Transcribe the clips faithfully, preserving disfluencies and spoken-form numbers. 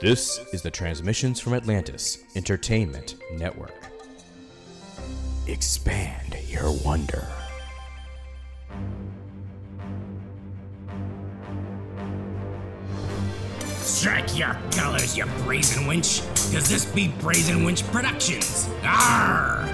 This is the Transmissions from Atlantis Entertainment Network. Expand your wonder. Strike your colors, you brazen wench, because this be Brazen Wench Productions. Arr!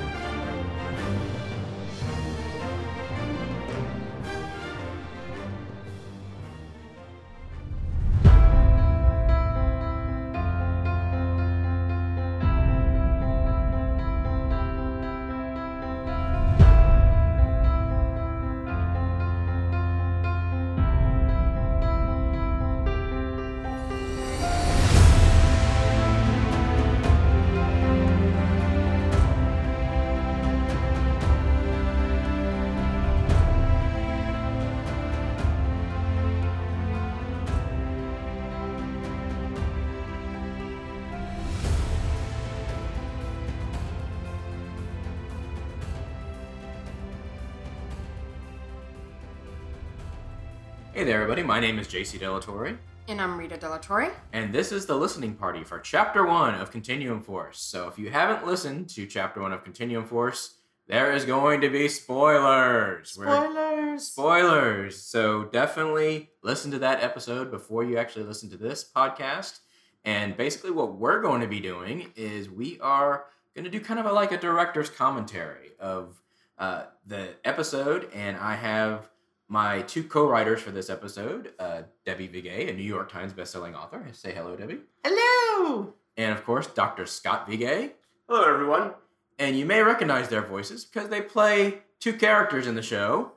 Hey there, everybody. My name is J C De La Torre. And I'm Rita De La Torre. And this is the listening party for Chapter one of Continuum Force. So if you haven't listened to Chapter one of Continuum Force, there is going to be spoilers. Spoilers. We're... Spoilers. So definitely listen to that episode before you actually listen to this podcast. And basically what we're going to be doing is we are going to do kind of a, like a director's commentary of uh, the episode. And I have... my two co-writers for this episode, uh, Debbie Viguié, a New York Times bestselling author. Say hello, Debbie. Hello! And, of course, Doctor Scott Viguié. Hello, everyone. And you may recognize their voices because they play two characters in the show,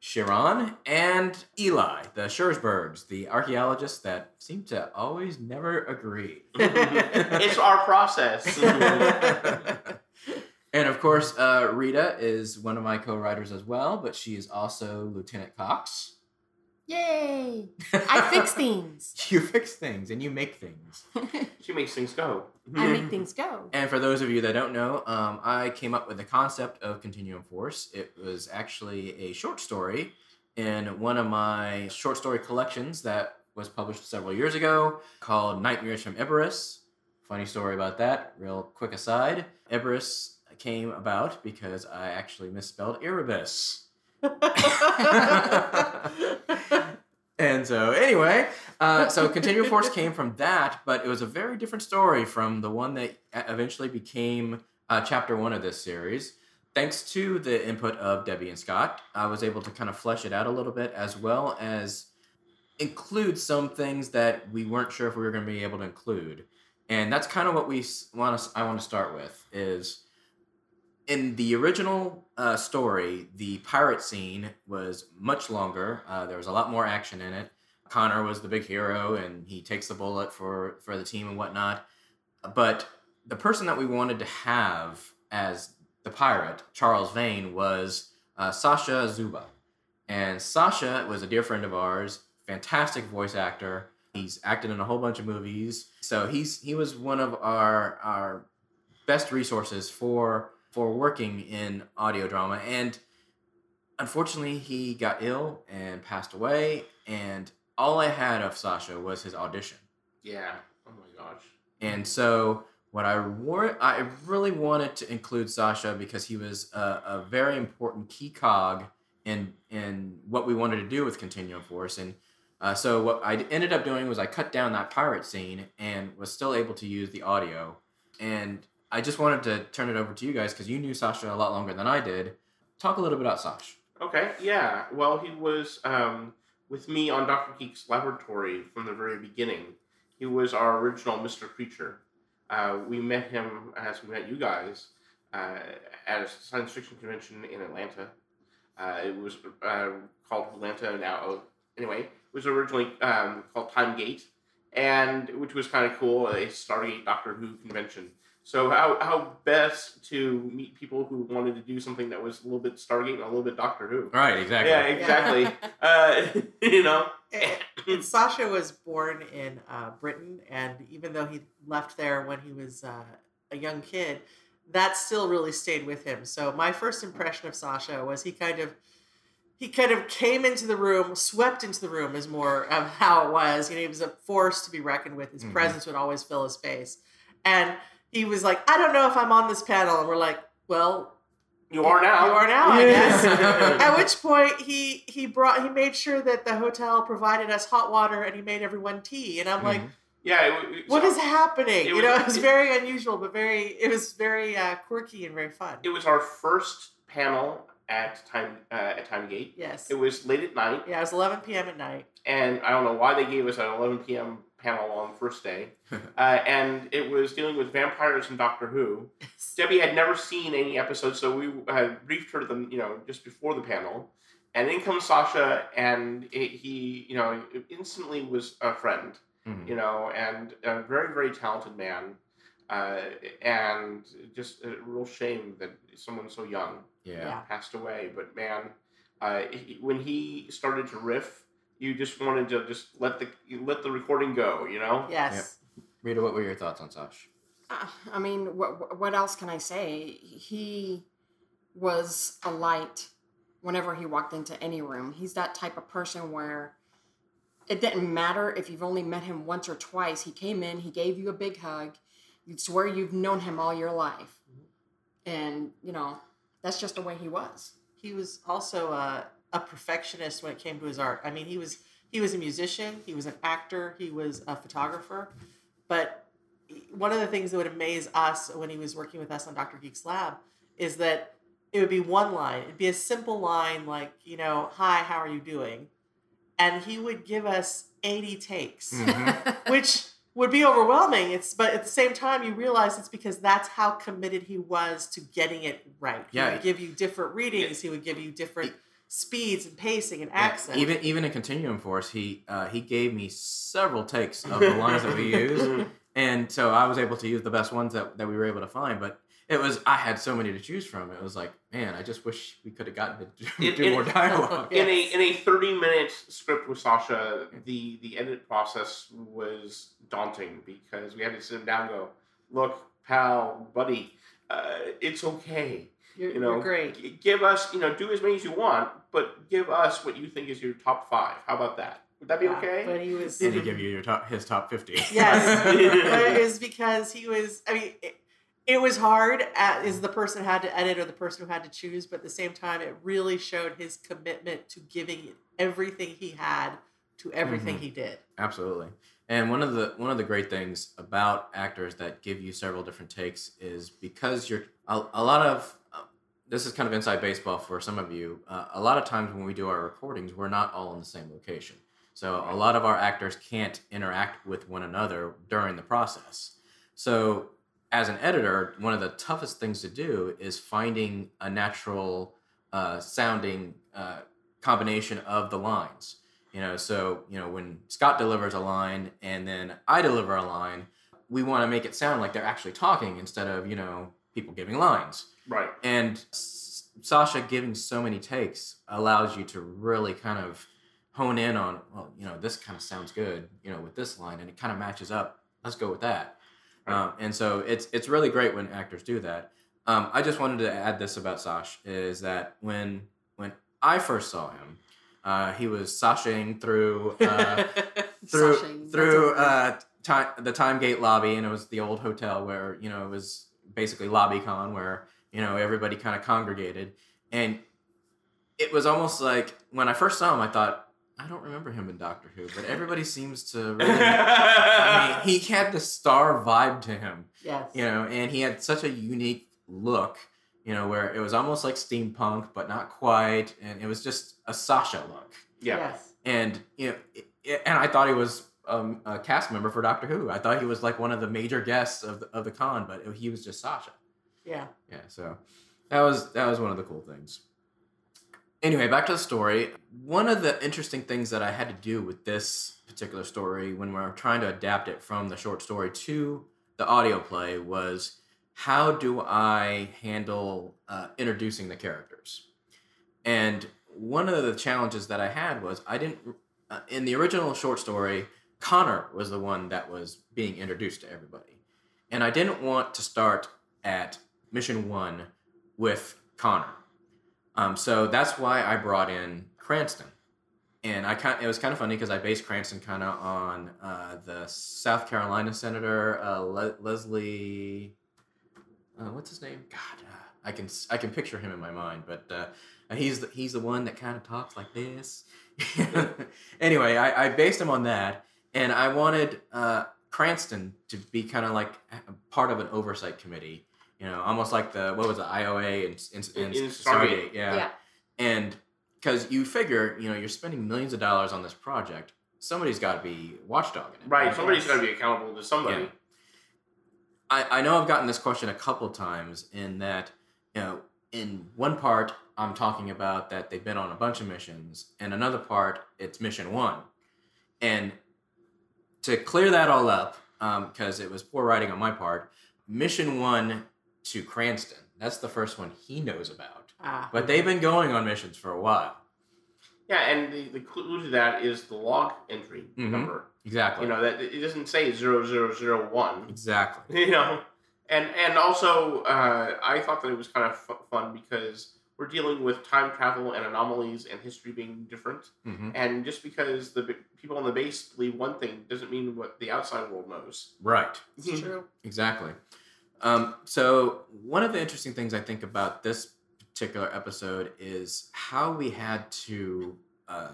Shiran and Eli, the Sherzbergs, the archaeologists that seem to always never agree. It's our process. And, of course, uh, Rita is one of my co-writers as well, but she is also Lieutenant Cox. Yay! I fix things. You fix things, and you make things. She makes things go. I make things go. And for those of you that don't know, um, I came up with the concept of Continuum Force. It was actually a short story in one of my short story collections that was published several years ago called Nightmares from Eberus. Funny story about that, real quick aside. Eberus... came about because I actually misspelled Erebus. And so anyway, uh, so Continuum Force came from that, but it was a very different story from the one that eventually became uh, chapter one of this series. Thanks to the input of Debbie and Scott, I was able to kind of flesh it out a little bit as well as include some things that we weren't sure if we were going to be able to include. And that's kind of what we want to, I want to start with is... in the original uh, story, the pirate scene was much longer. Uh, there was a lot more action in it. Connor was the big hero, and he takes the bullet for, for the team and whatnot. But the person that we wanted to have as the pirate, Charles Vane, was uh, Sasha Zuba. And Sasha was a dear friend of ours, fantastic voice actor. He's acted in a whole bunch of movies. So he's he was one of our our best resources for... for working in audio drama, and unfortunately he got ill and passed away, and all I had of Sasha was his audition. Yeah. Oh my gosh. And so what I wore, I really wanted to include Sasha because he was a, a very important key cog in in what we wanted to do with Continuum Force. And uh, so what I ended up doing was I cut down that pirate scene and was still able to use the audio. And I just wanted to turn it over to you guys because you knew Sasha a lot longer than I did. Talk a little bit about Sasha. Okay, yeah. Well, he was um, with me on Doctor Geek's Laboratory from the very beginning. He was our original Mister Preacher. Uh, we met him, as we met you guys, uh, at a science fiction convention in Atlanta. Uh, it was uh, called Atlanta now. Anyway, it was originally um, called TimeGate, and which was kind of cool, a Stargate Doctor Who convention. So how how best to meet people who wanted to do something that was a little bit Stargate and a little bit Doctor Who. Right, exactly. Yeah, exactly. Yeah. uh, you know. And, and Sasha was born in uh, Britain, and even though he left there when he was uh, a young kid, that still really stayed with him. So my first impression of Sasha was he kind of he kind of came into the room, swept into the room is more of how it was. You know, he was a force to be reckoned with. His mm-hmm. presence would always fill a space. And he was like, I don't know if I'm on this panel. And we're like, well... You are now. You are now, I guess. At which point he he brought he made sure that the hotel provided us hot water and he made everyone tea. And I'm mm-hmm. like, yeah, it, it, what so, is happening? You was, know, it was it, very unusual, but very it was very uh, quirky and very fun. It was our first panel at time uh, at TimeGate. Yes, it was late at night. Yeah, it was eleven p.m. at night. And I don't know why they gave us an eleven p.m. panel on the first day, uh, and it was dealing with vampires and Doctor Who. Yes. Debbie had never seen any episodes, so we uh, briefed her to them, you know, just before the panel. And in comes Sasha, and it, he, you know, instantly was a friend, mm-hmm. you know, and a very, very talented man. Uh, and just a real shame that someone so young yeah. passed away. But man, uh, he, when he started to riff, you just wanted to just let the let the recording go, you know? Yes. Yep. Rita, what were your thoughts on Sash? Uh, I mean, what what else can I say? He was a light whenever he walked into any room. He's that type of person where it didn't matter if you've only met him once or twice. He came in, he gave you a big hug. You'd swear you've known him all your life. And, you know, that's just the way he was. He was also... Uh... a perfectionist when it came to his art. I mean, he was he was a musician, he was an actor, he was a photographer. But one of the things that would amaze us when he was working with us on Doctor Geek's Lab is that it would be one line. It'd be a simple line like, you know, hi, how are you doing? And he would give us eighty takes, mm-hmm. which would be overwhelming. It's but at the same time, you realize it's because that's how committed he was to getting it right. He yeah. would give you different readings. Yeah. He would give you different... It, speeds and pacing and accent. Yeah, even even in Continuum Force, he uh, he gave me several takes of the lines that we used, and so I was able to use the best ones that, that we were able to find. But it was I had so many to choose from. It was like, man, I just wish we could have gotten to do, in, do in, more dialogue. In yes. a in a thirty minute script with Sasha, the the edit process was daunting because we had to sit him down and go, look, pal, buddy, uh, it's okay. You're, you know, you're great. Give us, you know, do as many as you want, but give us what you think is your top five. How about that? Would that be yeah, okay? But he was. Did he give you your top, his top fifty? Yes, but it was because he was. I mean, it, it was hard. At, is the person who had to edit or the person who had to choose? But at the same time, it really showed his commitment to giving everything he had to everything mm-hmm. he did. Absolutely. And one of the one of the great things about actors that give you several different takes is because you're a, a lot of. This is kind of inside baseball for some of you. Uh, a lot of times when we do our recordings, we're not all in the same location. So a lot of our actors can't interact with one another during the process. So as an editor, one of the toughest things to do is finding a natural uh, sounding uh, combination of the lines. You know, so, you know, when Scott delivers a line and then I deliver a line, we want to make it sound like they're actually talking instead of, you know, people giving lines. Right. And S- Sasha giving so many takes allows you to really kind of hone in on, well, you know, this kind of sounds good, you know, with this line, and it kind of matches up. Let's go with that. Right. Um, and so it's it's really great when actors do that. Um, I just wanted to add this about Sash, is that when when I first saw him, uh, he was Sashing through uh, through Sashing. through uh, time, the TimeGate lobby, and it was the old hotel where, you know, it was basically LobbyCon where, you know, everybody kind of congregated. And it was almost like when I first saw him, I thought, I don't remember him in Doctor Who, but everybody seems to really... I mean, he had the star vibe to him. Yes. You know, and he had such a unique look, you know, where it was almost like steampunk, but not quite. And it was just a Sasha look. Yeah. Yes. And, you know, it, it, and I thought he was um, a cast member for Doctor Who. I thought he was like one of the major guests of the, of the con, but it, he was just Sasha. Yeah. Yeah, so that was that was one of the cool things. Anyway, back to the story. One of the interesting things that I had to do with this particular story when we we're trying to adapt it from the short story to the audio play was how do I handle uh, introducing the characters? And one of the challenges that I had was I didn't... Uh, in the original short story, Connor was the one that was being introduced to everybody. And I didn't want to start at... Mission one with Connor. Um, so that's why I brought in Cranston. And I kind of, it was kind of funny because I based Cranston kind of on uh, the South Carolina Senator uh, Le- Leslie. Uh, what's his name? God, uh, I can I can picture him in my mind, but uh, he's the, he's the one that kind of talks like this. Anyway, I, I based him on that, and I wanted uh, Cranston to be kind of like part of an oversight committee, you know, almost like the what was the I O A and and, and Stargate, yeah, yeah. and. Because you figure, you know, you're spending millions of dollars on this project. Somebody's got to be watchdogging it. Right. right? Somebody's got to be accountable to somebody. Yeah. I, I know I've gotten this question a couple times in that, you know, in one part, I'm talking about that they've been on a bunch of missions. And another part, it's mission one. And to clear that all up, because um, it was poor writing on my part, mission one to Cranston. That's the first one he knows about. Ah. But they've been going on missions for a while. Yeah, and the, the clue to that is the log entry mm-hmm. number. Exactly. You know, that it doesn't say zero zero zero one. Exactly. You know, and and also uh, I thought that it was kind of fun because we're dealing with time travel and anomalies and history being different. Mm-hmm. And just because the people on the base believe one thing doesn't mean what the outside world knows. Right. It's true. Exactly. Um, so one of the interesting things I think about this particular episode is how we had to uh,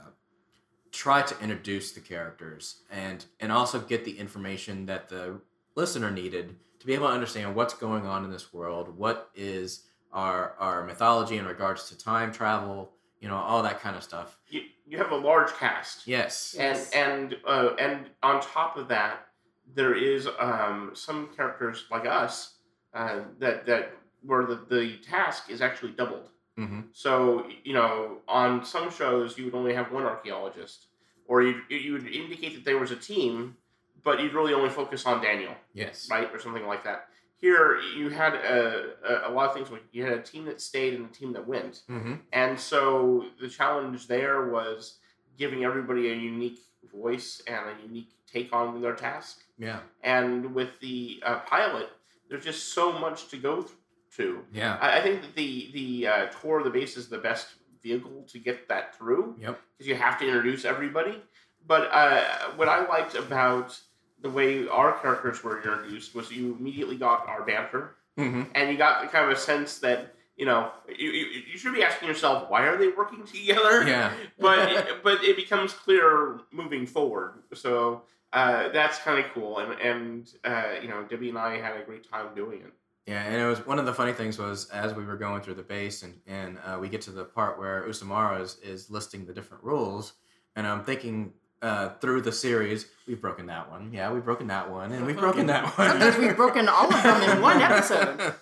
try to introduce the characters and and also get the information that the listener needed to be able to understand what's going on in this world, what is our our mythology in regards to time travel, you know, all that kind of stuff. You you have a large cast. Yes. And and uh, and on top of that, there is um, some characters like us uh, that that where the, the task is actually doubled. Mm-hmm. So you know, on some shows you would only have one archaeologist, or you you would indicate that there was a team, but you'd really only focus on Daniel. Yes, right, or something like that. Here you had a a, a lot of things. Like you had a team that stayed and a team that went, mm-hmm. and so the challenge there was giving everybody a unique voice and a unique take on their task. Yeah. And with the uh, pilot, there's just so much to go th- to. Yeah. I, I think that the, the uh, tour of the base is the best vehicle to get that through. Yep. Because you have to introduce everybody. But uh, what I liked about the way our characters were introduced was you immediately got our banter. Mm-hmm. And you got kind of a sense that, you know, you, you, you should be asking yourself, why are they working together? Yeah. But, it, but it becomes clear moving forward. So... Uh, that's kind of cool, and and uh, you know, Debbie and I had a great time doing it. Yeah, and it was one of the funny things was as we were going through the base, and and uh, we get to the part where Usamara is, is listing the different rules, and I'm thinking uh, through the series, we've broken that one, yeah, we've broken that one, and we've broken that one. Sometimes we've broken all of them in one episode.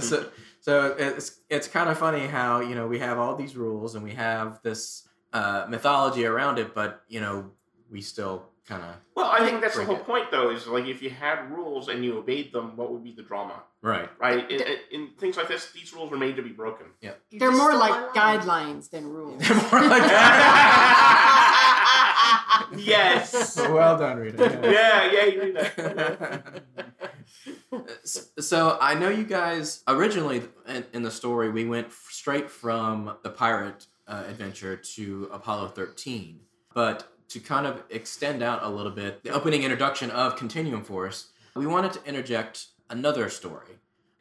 so so it's it's kind of funny how you know we have all these rules and we have this uh, mythology around it, but you know we still. Kind of well, I think that's the whole it. point, though, is like if you had rules and you obeyed them, what would be the drama? Right. Right? In, the, in things like this, these rules were made to be broken. Yeah. They're more like guidelines than rules. They're more like guidelines. Yes. Well done, Rita. Yeah, yeah, yeah you did that. So I know you guys, originally in, in the story, we went straight from the pirate uh, adventure to Apollo thirteen, but... To kind of extend out a little bit, the opening introduction of Continuum Force, we wanted to interject another story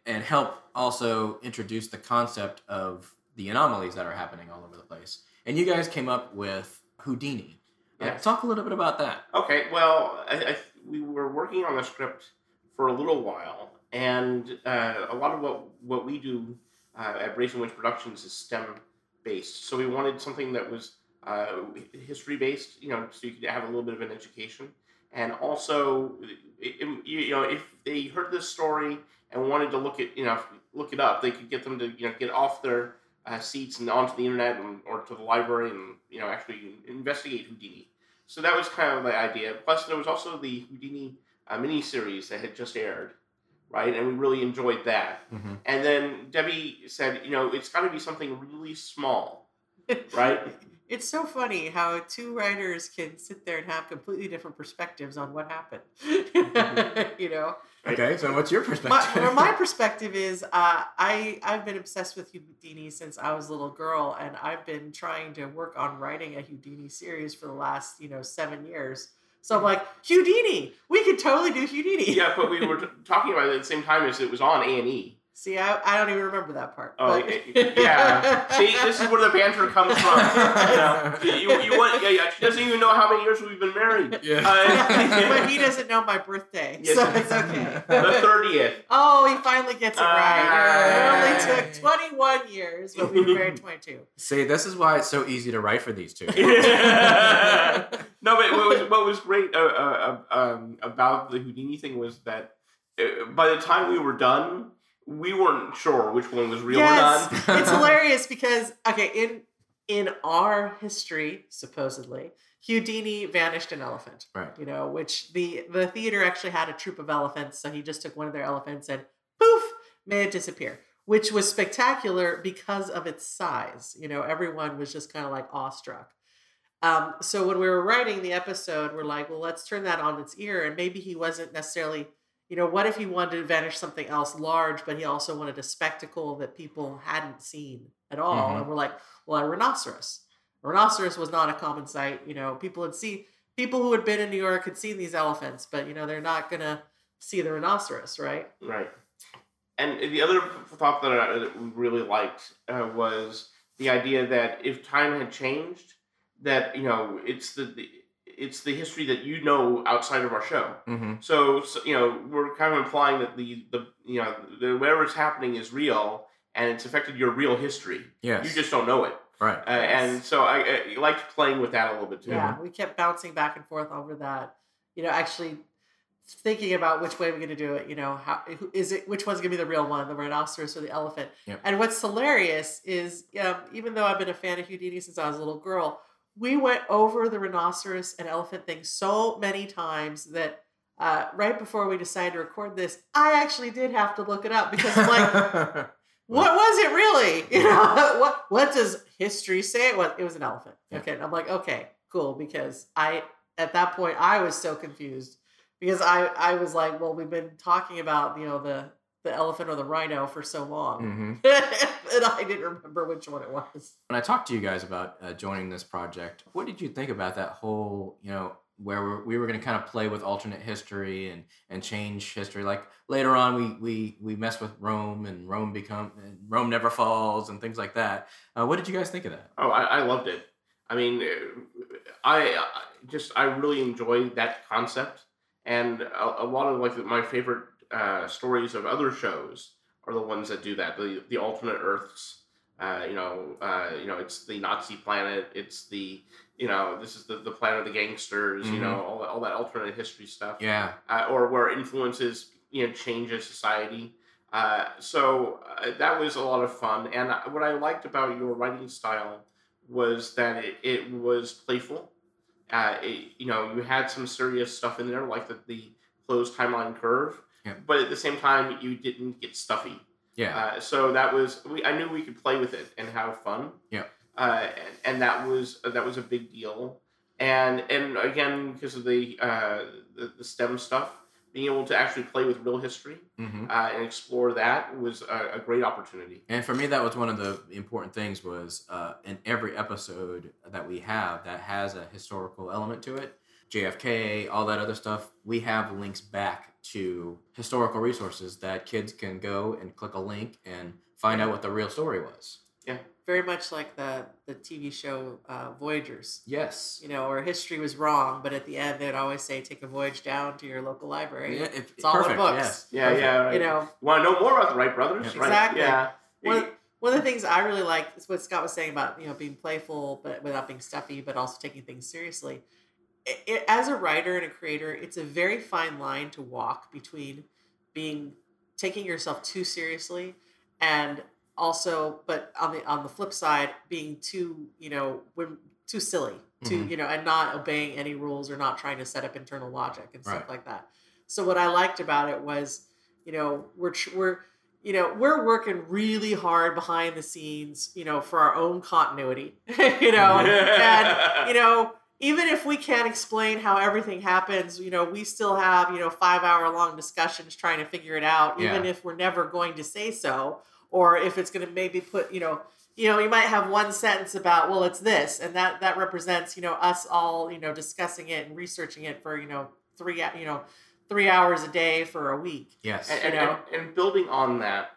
and help also introduce the concept of the anomalies that are happening all over the place. And you guys came up with Houdini. Yeah. Uh, talk a little bit about that. Okay, well, I, I, we were working on the script for a little while, and uh, a lot of what, what we do uh, at Brazen Wench Productions is STEM-based. So we wanted something that was... Uh, history-based, you know, so you could have a little bit of an education. And also, it, it, you know, if they heard this story and wanted to look at, you know, look it up, they could get them to, you know, get off their uh, seats and onto the internet and, or to the library and, you know, actually investigate Houdini. So that was kind of the idea. Plus, there was also the Houdini uh, miniseries that had just aired, right? And we really enjoyed that. Mm-hmm. And then Debbie said, you know, it's got to be something really small, right? It's so funny how two writers can sit there and have completely different perspectives on what happened. You know? Okay, so what's your perspective? My, well, my perspective is uh, I, I've been obsessed with Houdini since I was a little girl, and I've been trying to work on writing a Houdini series for the last, you know, seven years. So I'm like, Houdini! We could totally do Houdini! Yeah, but we were t- talking about it at the same time as it was on A and E. See, I, I don't even remember that part. Oh, yeah. See, this is where the banter comes from. You know? you, you want, yeah, yeah. She doesn't even know how many years we've been married. Yeah. Uh, but he doesn't know my birthday, yes, so it's okay. The thirtieth. Oh, he finally gets it uh, right. It only took twenty-one years, but we were married twenty-two. See, this is why it's so easy to write for these two. Yeah. No, but what was, what was great uh, uh, um, about the Houdini thing was that uh, by the time we were done, we weren't sure which one was real yes. or not. It's hilarious because, okay, in in our history, supposedly, Houdini vanished an elephant. Right. You know, which the, the theater actually had a troupe of elephants, so he just took one of their elephants and, poof, made it disappear. Which was spectacular because of its size. You know, everyone was just kind of like awestruck. Um, so when we were writing the episode, we're like, well, let's turn that on its ear, and maybe he wasn't necessarily... You know, what if he wanted to vanish something else large, but he also wanted a spectacle that people hadn't seen at all? Mm-hmm. And we're like, well, a rhinoceros. A rhinoceros was not a common sight. You know, people had seen, people who had been in New York had seen these elephants, but, you know, they're not going to see the rhinoceros, right? Right. And the other thought that I really liked uh, was the idea that if time had changed, that, you know, it's the... the it's the history that you know outside of our show. Mm-hmm. So, so, you know, we're kind of implying that the, the you know, the, whatever's happening is real and it's affected your real history. Yes. You just don't know it. Right. Uh, yes. And so I, I liked playing with that a little bit too. Yeah, we kept bouncing back and forth over that. You know, actually thinking about which way we're going to do it. You know, how is it? Which one's going to be the real one, the rhinoceros or the elephant? Yep. And what's hilarious is, you know, even though I've been a fan of Houdini since I was a little girl, we went over the rhinoceros and elephant thing so many times that uh, right before we decided to record this, I actually did have to look it up because I'm like, what was it really? You know, what what does history say? It was, it was an elephant. Yeah. Okay, and I'm like, okay, cool, because I at that point I was so confused because I, I was like, well, we've been talking about, you know, the the elephant or the rhino for so long. Mm-hmm. And I didn't remember which one it was. When I talked to you guys about uh, joining this project, what did you think about that whole, you know, where we're, we were going to kind of play with alternate history and, and change history? Like later on, we we we mess with Rome and Rome become and Rome never falls and things like that. Uh, what did you guys think of that? Oh, I, I loved it. I mean, I, I just, I really enjoyed that concept. And a, a lot of like my favorite Uh, stories of other shows are the ones that do that. The the alternate Earths, uh, you know, uh, you know, it's the Nazi planet. It's the, you know, this is the, the planet of the gangsters. Mm-hmm. You know, all all that alternate history stuff. Yeah. Uh, or where influences, you know, changes society. Uh, so uh, that was a lot of fun. And what I liked about your writing style was that it, it was playful. Uh, it, you know, you had some serious stuff in there, like the, the closed timeline curve. Yeah. But at the same time, you didn't get stuffy. Yeah. Uh, so that was we. I knew we could play with it and have fun. Yeah. Uh, and, and that was that was a big deal. And and again, because of the uh, the, the STEM stuff, being able to actually play with real history mm-hmm. uh, and explore that was a, a great opportunity. And for me, that was one of the important things was uh, in every episode that we have that has a historical element to it. J F K, all that other stuff, we have links back to historical resources that kids can go and click a link and find out what the real story was. Yeah. Very much like the, the T V show uh, Voyagers. Yes. You know, where history was wrong, but at the end they'd always say, take a voyage down to your local library. Yeah, if, it's all perfect, in books. Yeah, yeah, yeah. Right. You know. You want to know more about the Wright Brothers? Yeah. Right. Exactly. Yeah. One, yeah. One of the things I really liked is what Scott was saying about, you know, being playful but without being stuffy, but also taking things seriously. It, as a writer and a creator, it's a very fine line to walk between being taking yourself too seriously and also, but on the on the flip side, being too, you know, too silly, too, mm-hmm. you know, and not obeying any rules or not trying to set up internal logic and stuff right. like that. So what I liked about it was, you know, we're we're you know, we're working really hard behind the scenes, you know, for our own continuity, you know, yeah. and, you know, even if we can't explain how everything happens, you know, we still have, you know, five hour long discussions trying to figure it out, even yeah. if we're never going to say so, or if it's going to maybe put, you know, you know, you might have one sentence about, well, it's this, and that, that represents, you know, us all, you know, discussing it and researching it for, you know, three, you know, three hours a day for a week. Yes. And, you know? and, and building on that,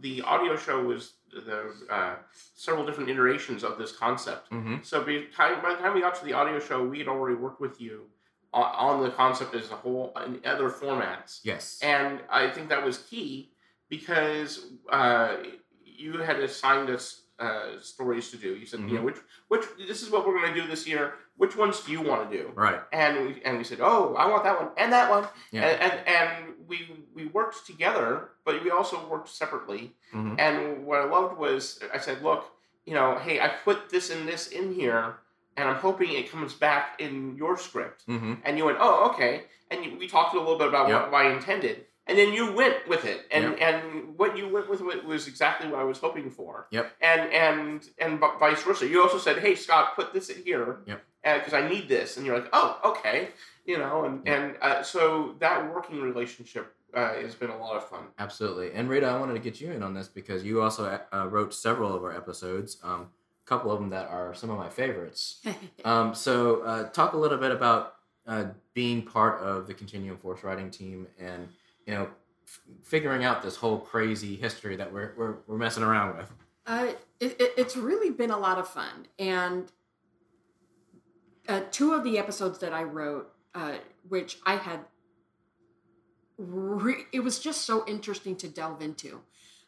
the audio show was the, uh, several different iterations of this concept. Mm-hmm. So by the time we got to the audio show, we had already worked with you on, on the concept as a whole in other formats. Yes. And I think that was key because, uh, you had assigned us uh, stories to do. You said, mm-hmm. you know, which which this is what we're going to do this year. Which ones do you want to do? Right. And we and we said, oh, I want that one and that one. Yeah. And, and and we we worked together, but we also worked separately. Mm-hmm. And what I loved was I said, look, you know, hey, I put this and this in here, and I'm hoping it comes back in your script. Mm-hmm. And you went, oh, okay. And you, we talked a little bit about yep. what, what I intended. And then you went with it, and, yep. and what you went with was exactly what I was hoping for. Yep. And and and vice versa. You also said, "Hey, Scott, put this in here, yep. because I need this." And you're like, "Oh, okay," you know. And yep. and uh, so that working relationship uh, has been a lot of fun. Absolutely. And Rita, I wanted to get you in on this because you also uh, wrote several of our episodes. Um, a couple of them that are some of my favorites. um, so uh, talk a little bit about uh, being part of the Continuum Force writing team and. You know, f- figuring out this whole crazy history that we're we're, we're messing around with. Uh, it, it, it's really been a lot of fun, and uh, two of the episodes that I wrote, uh, which I had, re- it was just so interesting to delve into.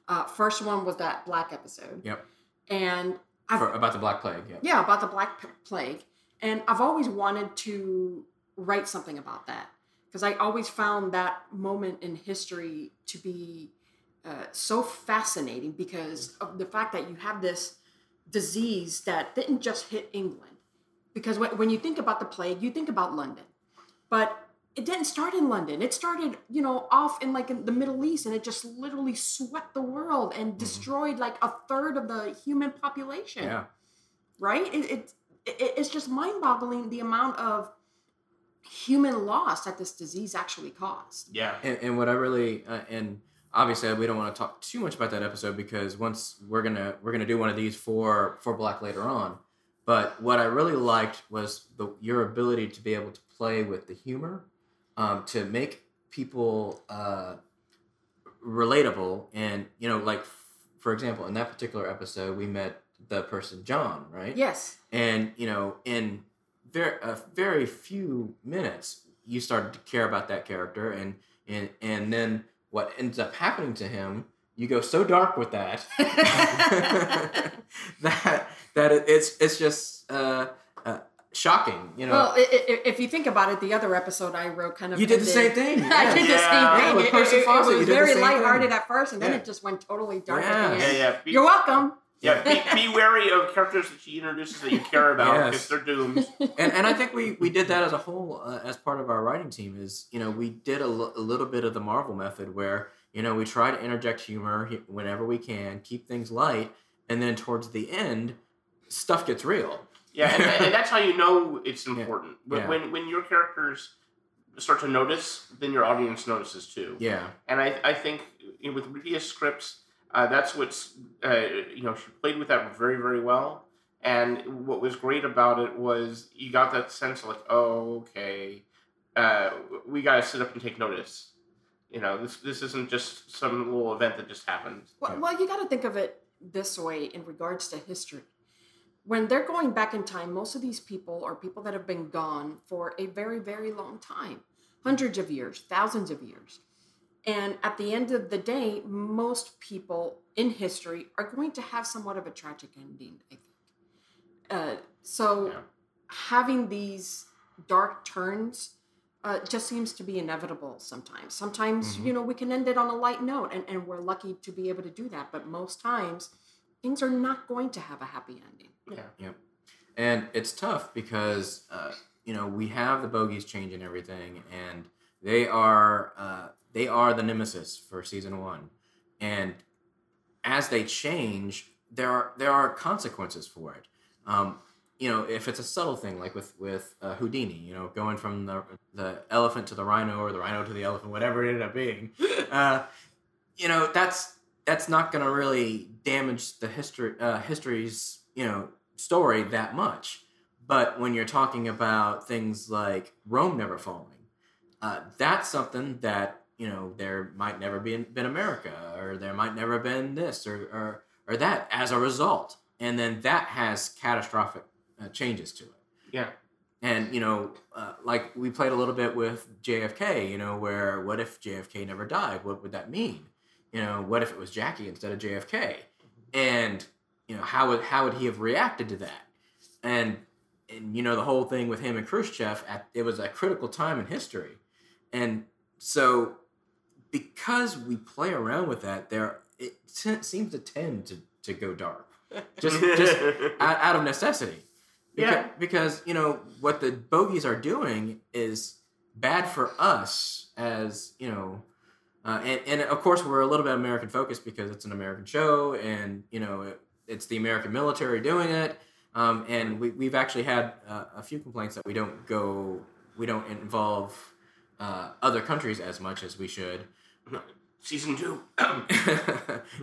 Uh, first one was that Black episode. Yep. And I've, For, about the Black Plague. Yeah. Yeah, about the Black P- Plague, and I've always wanted to write something about that. Because I always found that moment in history to be uh, so fascinating because of the fact that you have this disease that didn't just hit England. Because when, when you think about the plague, you think about London. But it didn't start in London. It started, you know, off in like in the Middle East, and it just literally swept the world and mm-hmm. destroyed like a third of the human population. Yeah. Right? It, it, it, it's just mind-boggling the amount of human loss that this disease actually caused. Yeah. And, and what I really, uh, and obviously we don't want to talk too much about that episode because once we're going to, we're going to do one of these for, for Black later on. But what I really liked was the, your ability to be able to play with the humor, um, to make people, uh, relatable. And, you know, like f- for example, in that particular episode, we met the person, John, right? Yes. And, you know, in, Very, uh, very few minutes, you started to care about that character, and and and then what ends up happening to him, you go so dark with that that that it, it's it's just uh, uh, shocking, you know. Well, it, it, if you think about it, the other episode I wrote kind of you ended, did the same thing. Yeah. I did the yeah. same thing. Yeah, with Percy Fawcett, it was very lighthearted thing at first, and then yeah. it just went totally dark. Yeah, at the end. yeah, yeah. Be- You're welcome. Yeah, be, be wary of characters that she introduces that you care about because yes. they're doomed. And and I think we, we did that as a whole uh, as part of our writing team is, you know, we did a, l- a little bit of the Marvel method where, you know, we try to interject humor whenever we can, keep things light, and then towards the end, stuff gets real. Yeah, and, and that's how you know it's important. Yeah. When, when when your characters start to notice, then your audience notices too. Yeah. And I, I think you know, with Rita's scripts, Uh, that's what's, uh, you know, she played with that very, very well. And what was great about it was you got that sense of like, oh, okay, uh, we got to sit up and take notice. You know, this this isn't just some little event that just happened. Well, well you got to think of it this way in regards to history. When they're going back in time, most of these people are people that have been gone for a very, very long time. Hundreds of years, thousands of years. And at the end of the day, most people in history are going to have somewhat of a tragic ending, I think. Uh, so yeah. having these dark turns uh, just seems to be inevitable sometimes. Sometimes, mm-hmm. you know, we can end it on a light note, and, and we're lucky to be able to do that. But most times, things are not going to have a happy ending. Yeah. Yep. And it's tough because, uh, you know, we have the bogeys changing everything, and they are... Uh, They are the nemesis for season one, And as they change, there are there are consequences for it. Um, you know, if it's a subtle thing, like with with uh, Houdini, you know, going from the the elephant to the rhino or the rhino to the elephant, whatever it ended up being, uh, you know, that's that's not going to really damage the history uh, history's you know story that much. But when you're talking about things like Rome never falling, uh, that's something that, you know, there might never be been America, or there might never have been this or, or, or that as a result. And then that has catastrophic uh, changes to it. Yeah. And, you know, uh, like we played a little bit with J F K, you know, where what if J F K never died? What would that mean? You know, what if it was Jackie instead of J F K? And, you know, how would, how would he have reacted to that? And, And, you know, the whole thing with him and Khrushchev, at, it was a critical time in history. And so because we play around with that, there it t- seems to tend to, to go dark. Just just out, out of necessity. Because, yeah. Because, you know, what the bogeys are doing is bad for us as, you know, uh, and, and, of course, we're a little bit American-focused because it's an American show and, you know, it, it's the American military doing it. Um, and we, we've actually had uh, a few complaints that we don't go, we don't involve uh, other countries as much as we should. Season two.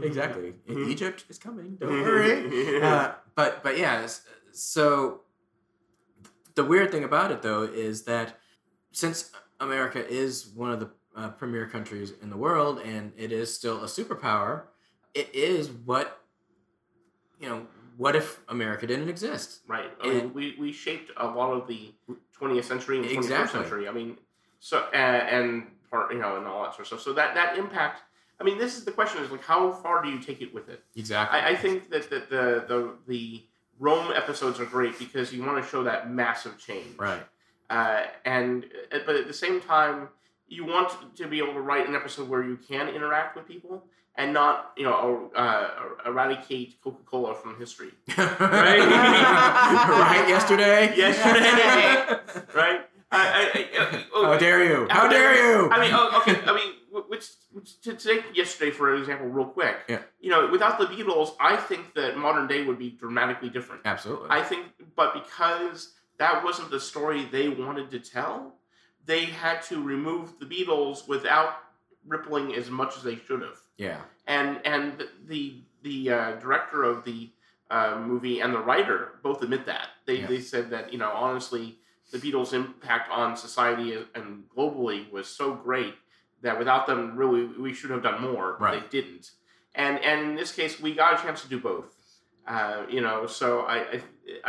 Exactly. Mm-hmm. Egypt is coming, don't worry. Uh, but, but yeah, so the weird thing about it, though, is that since America is one of the uh, premier countries in the world, and it is still a superpower, it is what, you know, what if America didn't exist? Right. I mean, and, we, we shaped a lot of the twentieth century and twenty-first exactly. century. I mean, so uh, and part, you know, and all that sort of stuff. So that, that impact. I mean, this is the question: is like, how far do you take it with it? Exactly. I, I think that the, the the the Rome episodes are great because you want to show that massive change, right? Uh, and but at the same time, you want to be able to write an episode where you can interact with people. And not, you know, uh, eradicate Coca-Cola from history, right? Right? Yesterday, yesterday, right? I, I, I, oh, how dare you? How, how dare, dare you? I mean, oh, okay. I mean, which, which to take yesterday for example, real quick. Yeah. You know, without the Beatles, I think that modern day would be dramatically different. Absolutely. I think, but because that wasn't the story they wanted to tell, they had to remove the Beatles without rippling as much as they should have. Yeah, and and the the uh, director of the uh, movie and the writer both admit that they yeah. they said that, you know, honestly, the Beatles' impact on society and globally was so great that without them, really, we should have done more. Right. But they didn't, and and in this case, we got a chance to do both. Uh, you know, so I, I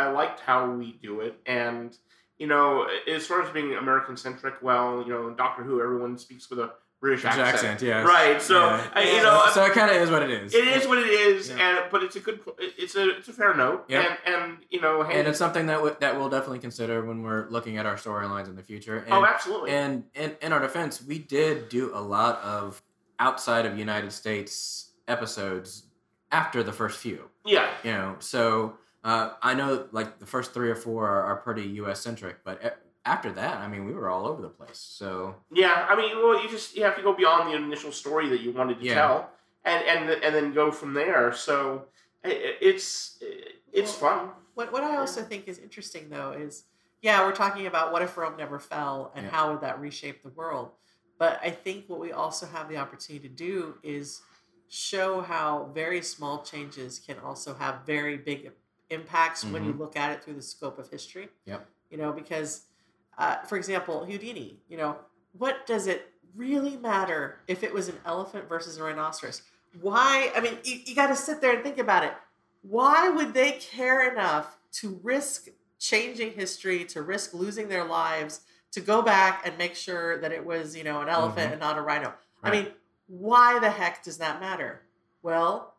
I liked how we do it, and you know, as far as being American centric, well, you know, Doctor Who, everyone speaks with a British accent. accent, yeah, right. So yeah. I, you know, so it kind of is what it is. It is what it is, yeah. and but it's a good, it's a it's a fair note, yeah. and and you know, hey, and it's something that we, that we'll definitely consider when we're looking at our storylines in the future. And, oh, absolutely. And in in our defense, we did do a lot of outside of United States episodes after the first few. Yeah, you know, so uh, I know like the first three or four are, are pretty U S centric, but. After that, I mean, we were all over the place. So yeah, I mean, well, you just you have to go beyond the initial story that you wanted to yeah. tell, and and and then go from there. So it's it's well, fun. What what I also think is interesting though is yeah, we're talking about what if Rome never fell and yeah. how would that reshape the world? But I think what we also have the opportunity to do is show how very small changes can also have very big impacts mm-hmm. when you look at it through the scope of history. Yep. You know, because. Uh, for example, Houdini, you know, what does it really matter if it was an elephant versus a rhinoceros? Why? I mean, you, you got to sit there and think about it. Why would they care enough to risk changing history, to risk losing their lives, to go back and make sure that it was, you know, an elephant mm-hmm. and not a rhino? Right. I mean, why the heck does that matter? Well,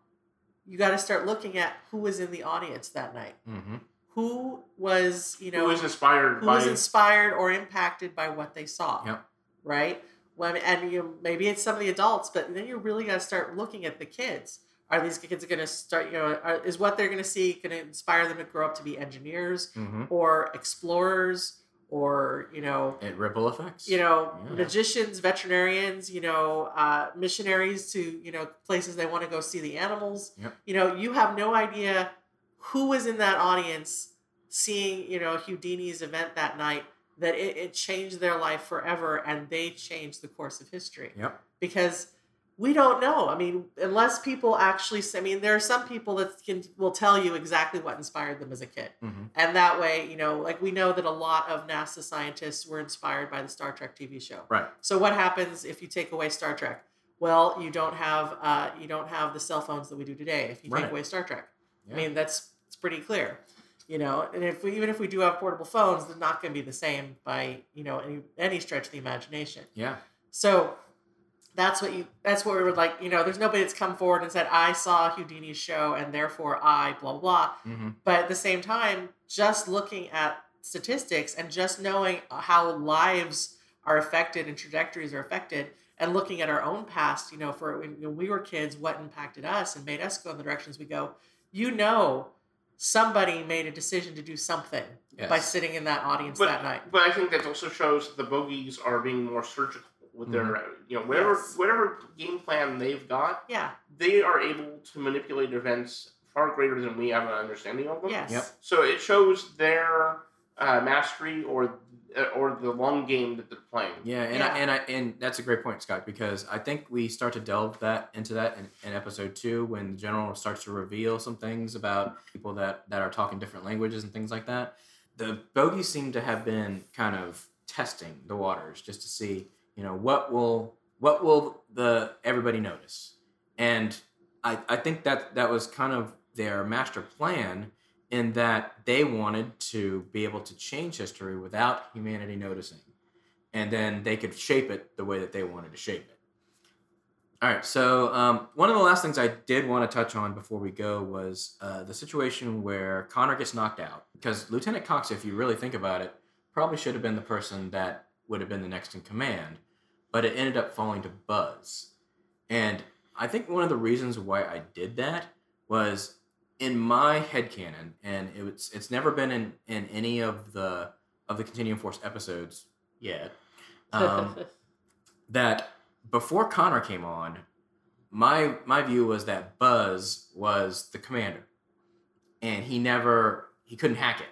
you got to start looking at who was in the audience that night. Mm-hmm. Who was, you know, who was inspired, who by... was inspired or impacted by what they saw, yep. right? When and you know, maybe it's some of the adults, but then you really got to start looking at the kids. Are these kids going to start? You know, are, is what they're going to see going to inspire them to grow up to be engineers mm-hmm. or explorers or, you know... It ripple effects. You know, yeah. magicians, veterinarians, you know, uh, missionaries to, you know, places they want to go see the animals. Yep. You know, you have no idea who was in that audience seeing, you know, Houdini's event that night, that it, it changed their life forever, and they changed the course of history. Yep. Because... we don't know. I mean, unless people actually, I mean, there are some people that can will tell you exactly what inspired them as a kid. Mm-hmm. And that way, you know, like we know that a lot of NASA scientists were inspired by the Star Trek T V show. Right. So what happens if you take away Star Trek? Well, you don't have uh, you don't have the cell phones that we do today if you right. take away Star Trek. Yeah. I mean, that's it's pretty clear. You know, and if we, even if we do have portable phones, they're not going to be the same by, you know, any, any stretch of the imagination. Yeah. So... That's what you. That's what we would like. You know, there's nobody that's come forward and said, I saw Houdini's show and therefore I blah, blah. Mm-hmm. But at the same time, just looking at statistics and just knowing how lives are affected and trajectories are affected and looking at our own past, you know, for when we were kids, what impacted us and made us go in the directions we go, you know, somebody made a decision to do something yes. by sitting in that audience but, that night. But I think that also shows the bogeys are being more surgical. With their, mm-hmm. you know, whatever yes. whatever game plan they've got, yeah. they are able to manipulate events far greater than we have an understanding of them. Yes. Yep. So it shows their uh, mastery or or the long game that they're playing. Yeah, and yeah. I, and I, and that's a great point, Scott, because I think we start to delve that into that in, in episode two when the general starts to reveal some things about people that, that are talking different languages and things like that. The bogeys seem to have been kind of testing the waters just to see. You know, what will what will the everybody notice? And I, I think that that was kind of their master plan in that they wanted to be able to change history without humanity noticing. And then they could shape it the way that they wanted to shape it. All right, so um, one of the last things I did want to touch on before we go was uh, the situation where Connor gets knocked out. Because Lieutenant Cox, if you really think about it, probably should have been the person that would have been the next in command. But it ended up falling to Buzz. And I think one of the reasons why I did that was in my headcanon, and it was, it's never been in, in any of the of the Continuum Force episodes yet, um, that before Connor came on, my my view was that Buzz was the commander. And he never, he couldn't hack it.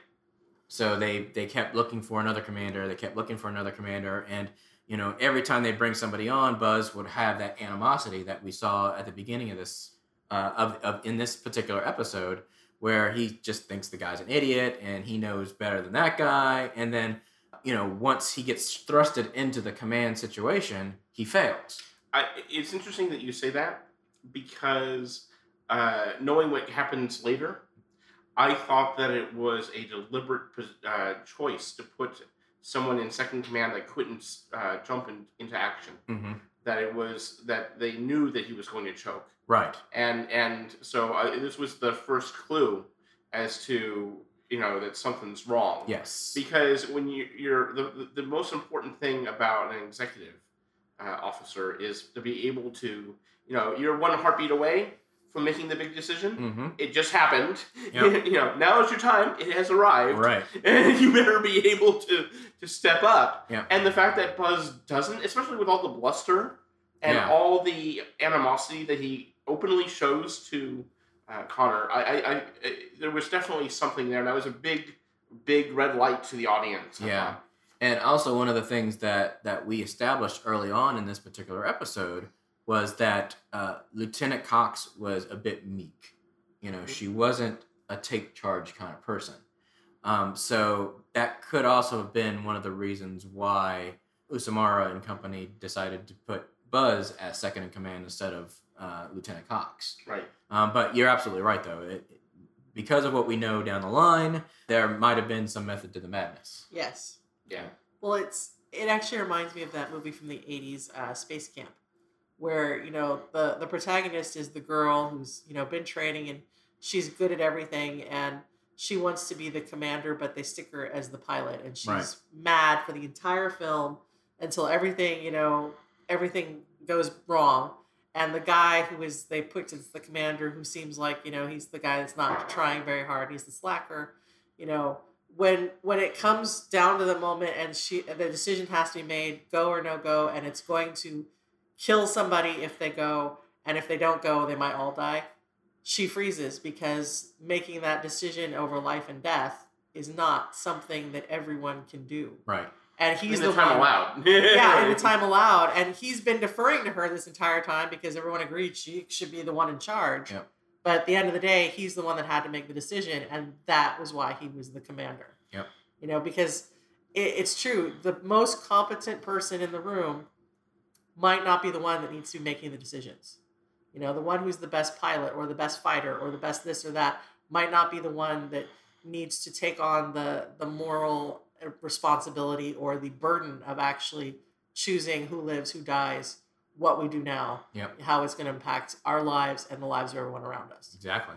So they, they kept looking for another commander, they kept looking for another commander, and you know, every time they bring somebody on, Buzz would have that animosity that we saw at the beginning of this, uh, of, of in this particular episode, where he just thinks the guy's an idiot and he knows better than that guy. And then, you know, once he gets thrusted into the command situation, he fails. I, it's interesting that you say that because uh, knowing what happens later, I thought that it was a deliberate uh, choice to put someone in second command that couldn't uh, jump in, into action. Mm-hmm. That it was that they knew that he was going to choke. Right. And and so uh, this was the first clue as to you know that something's wrong. Yes. Because when you, you're the, the the most important thing about an executive uh, officer is to be able to you know you're one heartbeat away from making the big decision. Mm-hmm. It just happened. Yep. You know, now is your time. It has arrived. Right. And you better be able to, to step up. Yep. And the fact that Buzz doesn't, especially with all the bluster and yeah. all the animosity that he openly shows to uh, Connor, I, I, I, I, there was definitely something there. And that was a big, big red light to the audience. Yeah. Uh-huh. And also one of the things that, that we established early on in this particular episode was that uh, Lieutenant Cox was a bit meek. You know, she wasn't a take-charge kind of person. Um, so that could also have been one of the reasons why Usamara and company decided to put Buzz as second-in-command instead of uh, Lieutenant Cox. Right. Um, but you're absolutely right, though. It, it, because of what we know down the line, there might have been some method to the madness. Yes. Yeah. Well, it's it actually reminds me of that movie from the eighties, uh, Space Camp, where, you know, the, the protagonist is the girl who's, you know, been training and she's good at everything and she wants to be the commander, but they stick her as the pilot and she's right. mad for the entire film until everything, you know, everything goes wrong. And the guy who is, they picked as the commander who seems like, you know, he's the guy that's not trying very hard. He's the slacker, you know, when when it comes down to the moment and she the decision has to be made, go or no go, and it's going to kill somebody if they go, and if they don't go, they might all die. She freezes because making that decision over life and death is not something that everyone can do. Right. And he's in the, the time one, allowed. Yeah, in the time allowed. And he's been deferring to her this entire time because everyone agreed she should be the one in charge. Yep. But at the end of the day, he's the one that had to make the decision, and that was why he was the commander. Yep. You know, because it, it's true. The most competent person in the room might not be the one that needs to be making the decisions. You know, the one who's the best pilot or the best fighter or the best this or that might not be the one that needs to take on the the moral responsibility or the burden of actually choosing who lives, who dies, what we do now, yep. how it's going to impact our lives and the lives of everyone around us. Exactly.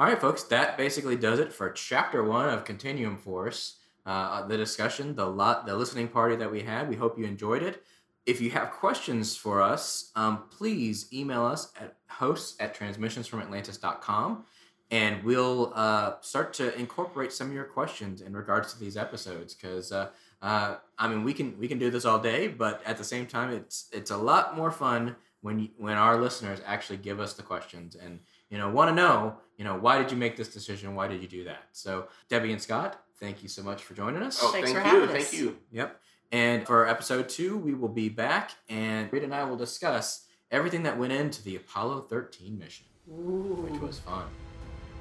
All right, folks, that basically does it for Chapter One of Continuum Force, uh, the discussion, the lot, the listening party that we had. We hope you enjoyed it. If you have questions for us, um, please email us at hosts at transmissions from atlantis dot com. And we'll uh, start to incorporate some of your questions in regards to these episodes, because uh, uh, I mean we can we can do this all day, but at the same time it's it's a lot more fun when you, when our listeners actually give us the questions and you know want to know you know why did you make this decision, why did you do that? So Debbie and Scott, thank you so much for joining us. Oh, thanks thank for you, having thank us. Thank you. Yep. And for episode two, we will be back, and Rita and I will discuss everything that went into the Apollo thirteen mission, Ooh. Which was fun.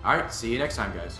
All right, see you next time, guys.